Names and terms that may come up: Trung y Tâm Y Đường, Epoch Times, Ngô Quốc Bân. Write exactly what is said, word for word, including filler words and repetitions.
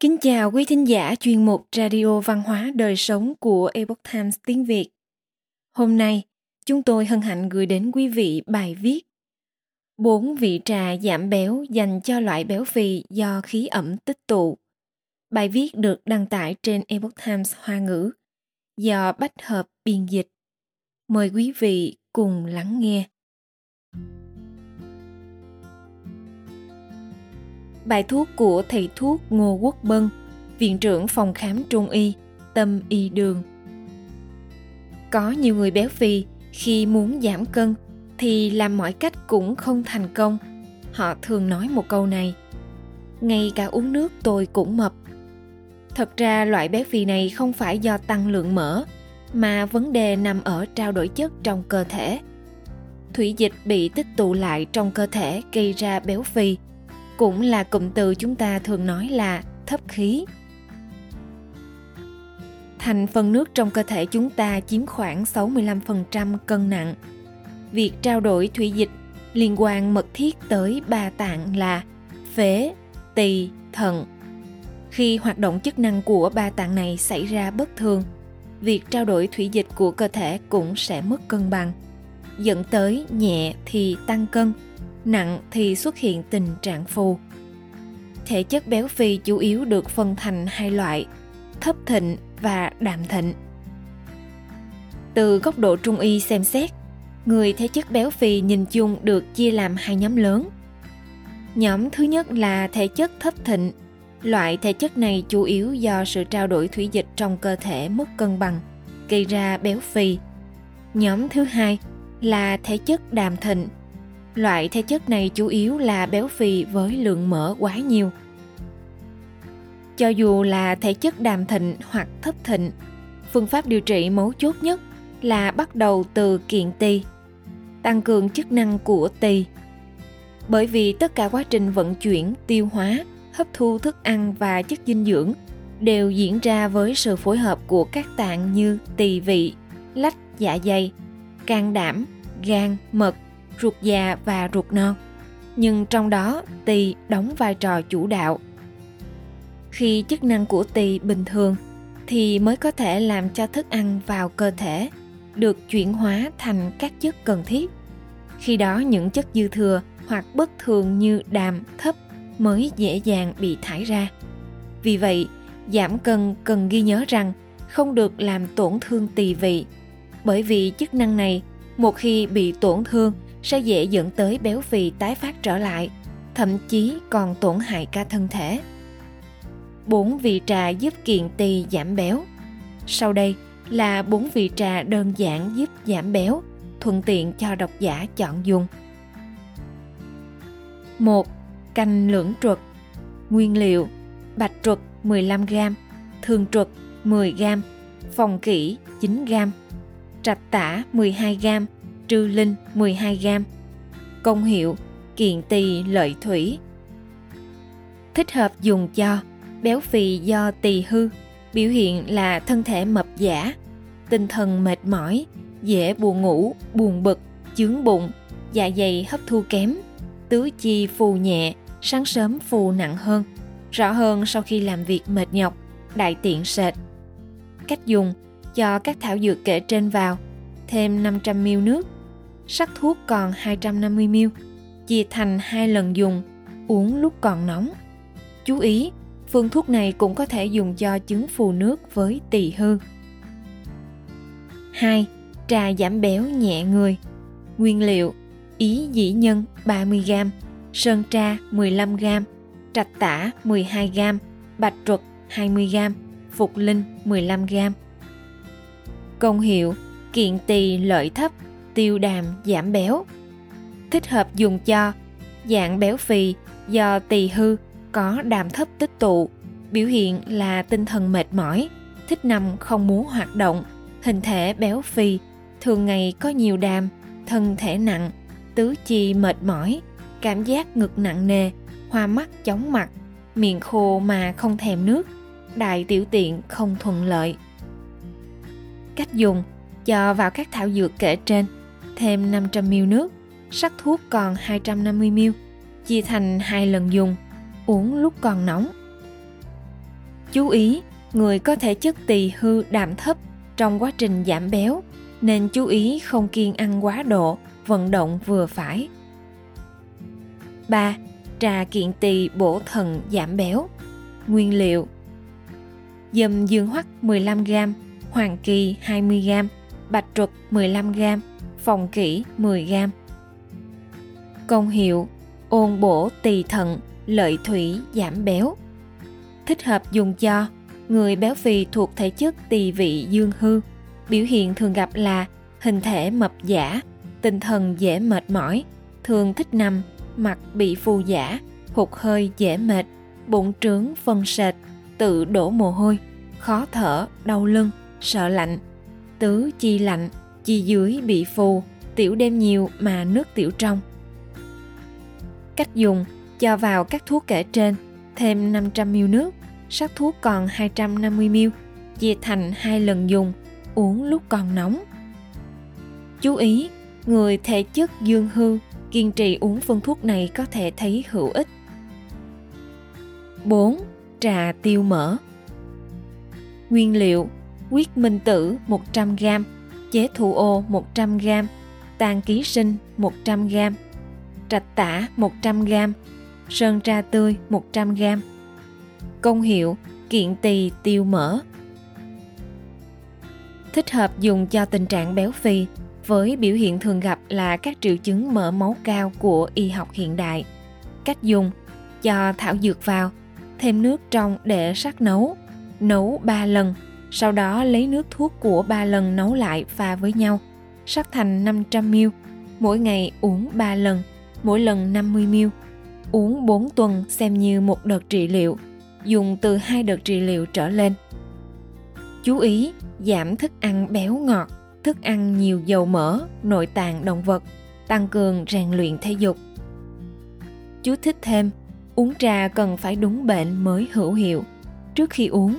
Kính chào quý thính giả chuyên mục Radio Văn hóa Đời Sống của Epoch Times tiếng Việt. Hôm nay, chúng tôi hân hạnh gửi đến quý vị bài viết bốn vị trà giảm béo dành cho loại béo phì do khí ẩm tích tụ. Bài viết được đăng tải trên Epoch Times Hoa ngữ do Bách Hợp biên dịch. Mời quý vị cùng lắng nghe. Bài thuốc của thầy thuốc Ngô Quốc Bân, viện trưởng phòng khám Trung y Tâm Y Đường. Có nhiều người béo phì khi muốn giảm cân thì làm mọi cách cũng không thành công. Họ thường nói một câu này: ngay cả uống nước tôi cũng mập. Thật ra loại béo phì này không phải do tăng lượng mỡ, mà vấn đề nằm ở trao đổi chất trong cơ thể. Thủy dịch bị tích tụ lại trong cơ thể gây ra béo phì, cũng là cụm từ chúng ta thường nói là thấp khí. Thành phần nước trong cơ thể chúng ta chiếm khoảng sáu mươi lăm phần trăm cân nặng. Việc trao đổi thủy dịch liên quan mật thiết tới ba tạng là phế, tỳ, thận. Khi hoạt động chức năng của ba tạng này xảy ra bất thường, việc trao đổi thủy dịch của cơ thể cũng sẽ mất cân bằng, dẫn tới nhẹ thì tăng cân, nặng thì xuất hiện tình trạng phù. Thể chất béo phì chủ yếu được phân thành hai loại: thấp thịnh và đạm thịnh. Từ góc độ Trung y xem xét, người thể chất béo phì nhìn chung được chia làm hai nhóm lớn. Nhóm thứ nhất là thể chất thấp thịnh. Loại thể chất này chủ yếu do sự trao đổi thủy dịch trong cơ thể mất cân bằng, gây ra béo phì. Nhóm thứ hai là thể chất đạm thịnh. Loại thể chất này chủ yếu là béo phì với lượng mỡ quá nhiều. Cho dù là thể chất đạm thịnh hoặc thấp thịnh, phương pháp điều trị mấu chốt nhất là bắt đầu từ kiện tỳ, tăng cường chức năng của tỳ. Bởi vì tất cả quá trình vận chuyển, tiêu hóa, hấp thu thức ăn và chất dinh dưỡng đều diễn ra với sự phối hợp của các tạng như tỳ vị, lách dạ dày, can đảm, gan, mật, ruột già và ruột non, nhưng trong đó tỳ đóng vai trò chủ đạo. Khi chức năng của tỳ bình thường thì mới có thể làm cho thức ăn vào cơ thể được chuyển hóa thành các chất cần thiết. Khi đó những chất dư thừa hoặc bất thường như đạm, thấp mới dễ dàng bị thải ra. Vì vậy, giảm cân cần ghi nhớ rằng không được làm tổn thương tỳ vị, bởi vì chức năng này một khi bị tổn thương sẽ dễ dẫn tới béo phì tái phát trở lại, thậm chí còn tổn hại cả thân thể. bốn vị trà giúp kiện tỳ giảm béo. Sau đây là bốn vị trà đơn giản giúp giảm béo, thuận tiện cho độc giả chọn dùng. một. Canh lưỡng truật. Nguyên liệu: bạch truật mười lăm gam, thường truật mười gam, phòng kỷ chín gam, trạch tả mười hai gam, trư linh mười hai gam. Công hiệu: kiện tỳ lợi thủy. Thích hợp dùng cho béo phì do tỳ hư, biểu hiện là thân thể mập giả, tinh thần mệt mỏi, dễ buồn ngủ, buồn bực, chướng bụng, dạ dày hấp thu kém, tứ chi phù nhẹ, sáng sớm phù nặng hơn, rõ hơn sau khi làm việc mệt nhọc, đại tiện sệt. Cách dùng: cho các thảo dược kể trên vào, thêm năm trăm mi li lít nước, sắc thuốc còn hai trăm năm mươi mi li lít, chia thành hai lần dùng, uống lúc còn nóng. Chú ý, phương thuốc này cũng có thể dùng cho chứng phù nước với tỳ hư. hai. Trà giảm béo nhẹ người. Nguyên liệu: ý dĩ nhân ba mươi gam, sơn tra mười lăm gam, trạch tả mười hai gam, bạch truật hai mươi gam, phục linh mười lăm gam. Công hiệu: kiện tỳ lợi thấp, tiêu đàm giảm béo. Thích hợp dùng cho dạng béo phì do tỳ hư có đàm thấp tích tụ, biểu hiện là tinh thần mệt mỏi, thích nằm không muốn hoạt động, hình thể béo phì, thường ngày có nhiều đàm, thân thể nặng, tứ chi mệt mỏi, cảm giác ngực nặng nề, hoa mắt chóng mặt, miệng khô mà không thèm nước, đại tiểu tiện không thuận lợi. Cách dùng: cho vào các thảo dược kể trên, thêm năm trăm mi li lít nước, sắc thuốc còn hai trăm năm mươi mi li lít, chia thành hai lần dùng, uống lúc còn nóng. Chú ý, người có thể chất tỳ hư đạm thấp trong quá trình giảm béo, nên chú ý không kiêng ăn quá độ, vận động vừa phải. ba. Trà kiện tỳ bổ thận giảm béo. Nguyên liệu: dầm dương hoắc mười lăm gam, hoàng kỳ hai mươi gam, bạch truật mười lăm gam, phòng kỷ mười gam. Công hiệu: ôn bổ tỳ thận, lợi thủy giảm béo. Thích hợp dùng cho người béo phì thuộc thể chất tỳ vị dương hư. Biểu hiện thường gặp là hình thể mập giả, tinh thần dễ mệt mỏi, thường thích nằm, mặt bị phù giả, hụt hơi dễ mệt, bụng trướng phân sệt, tự đổ mồ hôi, khó thở, đau lưng, sợ lạnh, tứ chi lạnh, chi dưới bị phù, tiểu đêm nhiều mà nước tiểu trong. Cách dùng: cho vào các thuốc kể trên, thêm năm trăm mi li lít nước, sắc thuốc còn hai trăm năm mươi mi li lít, chia thành hai lần dùng, uống lúc còn nóng. Chú ý, người thể chất dương hư kiên trì uống phương thuốc này có thể thấy hữu ích. bốn. Trà tiêu mỡ. Nguyên liệu: huyết minh tử một trăm gam, chế thụ ô một trăm gam, tàn ký sinh một trăm gam, trạch tả một trăm gam, sơn tra tươi một trăm gam. Công hiệu: kiện tỳ tiêu mỡ. Thích hợp dùng cho tình trạng béo phì với biểu hiện thường gặp là các triệu chứng mỡ máu cao của y học hiện đại. Cách dùng: cho thảo dược vào, thêm nước trong để sắc nấu, nấu ba lần, sau đó lấy nước thuốc của ba lần nấu lại pha với nhau, sắc thành năm trăm mi li lít, mỗi ngày uống ba lần, mỗi lần năm mươi mi li lít, uống bốn tuần xem như một đợt trị liệu, dùng từ hai đợt trị liệu trở lên. Chú ý, giảm thức ăn béo ngọt, thức ăn nhiều dầu mỡ, nội tạng động vật, tăng cường rèn luyện thể dục. Chú thích thêm, uống trà cần phải đúng bệnh mới hữu hiệu. Trước khi uống,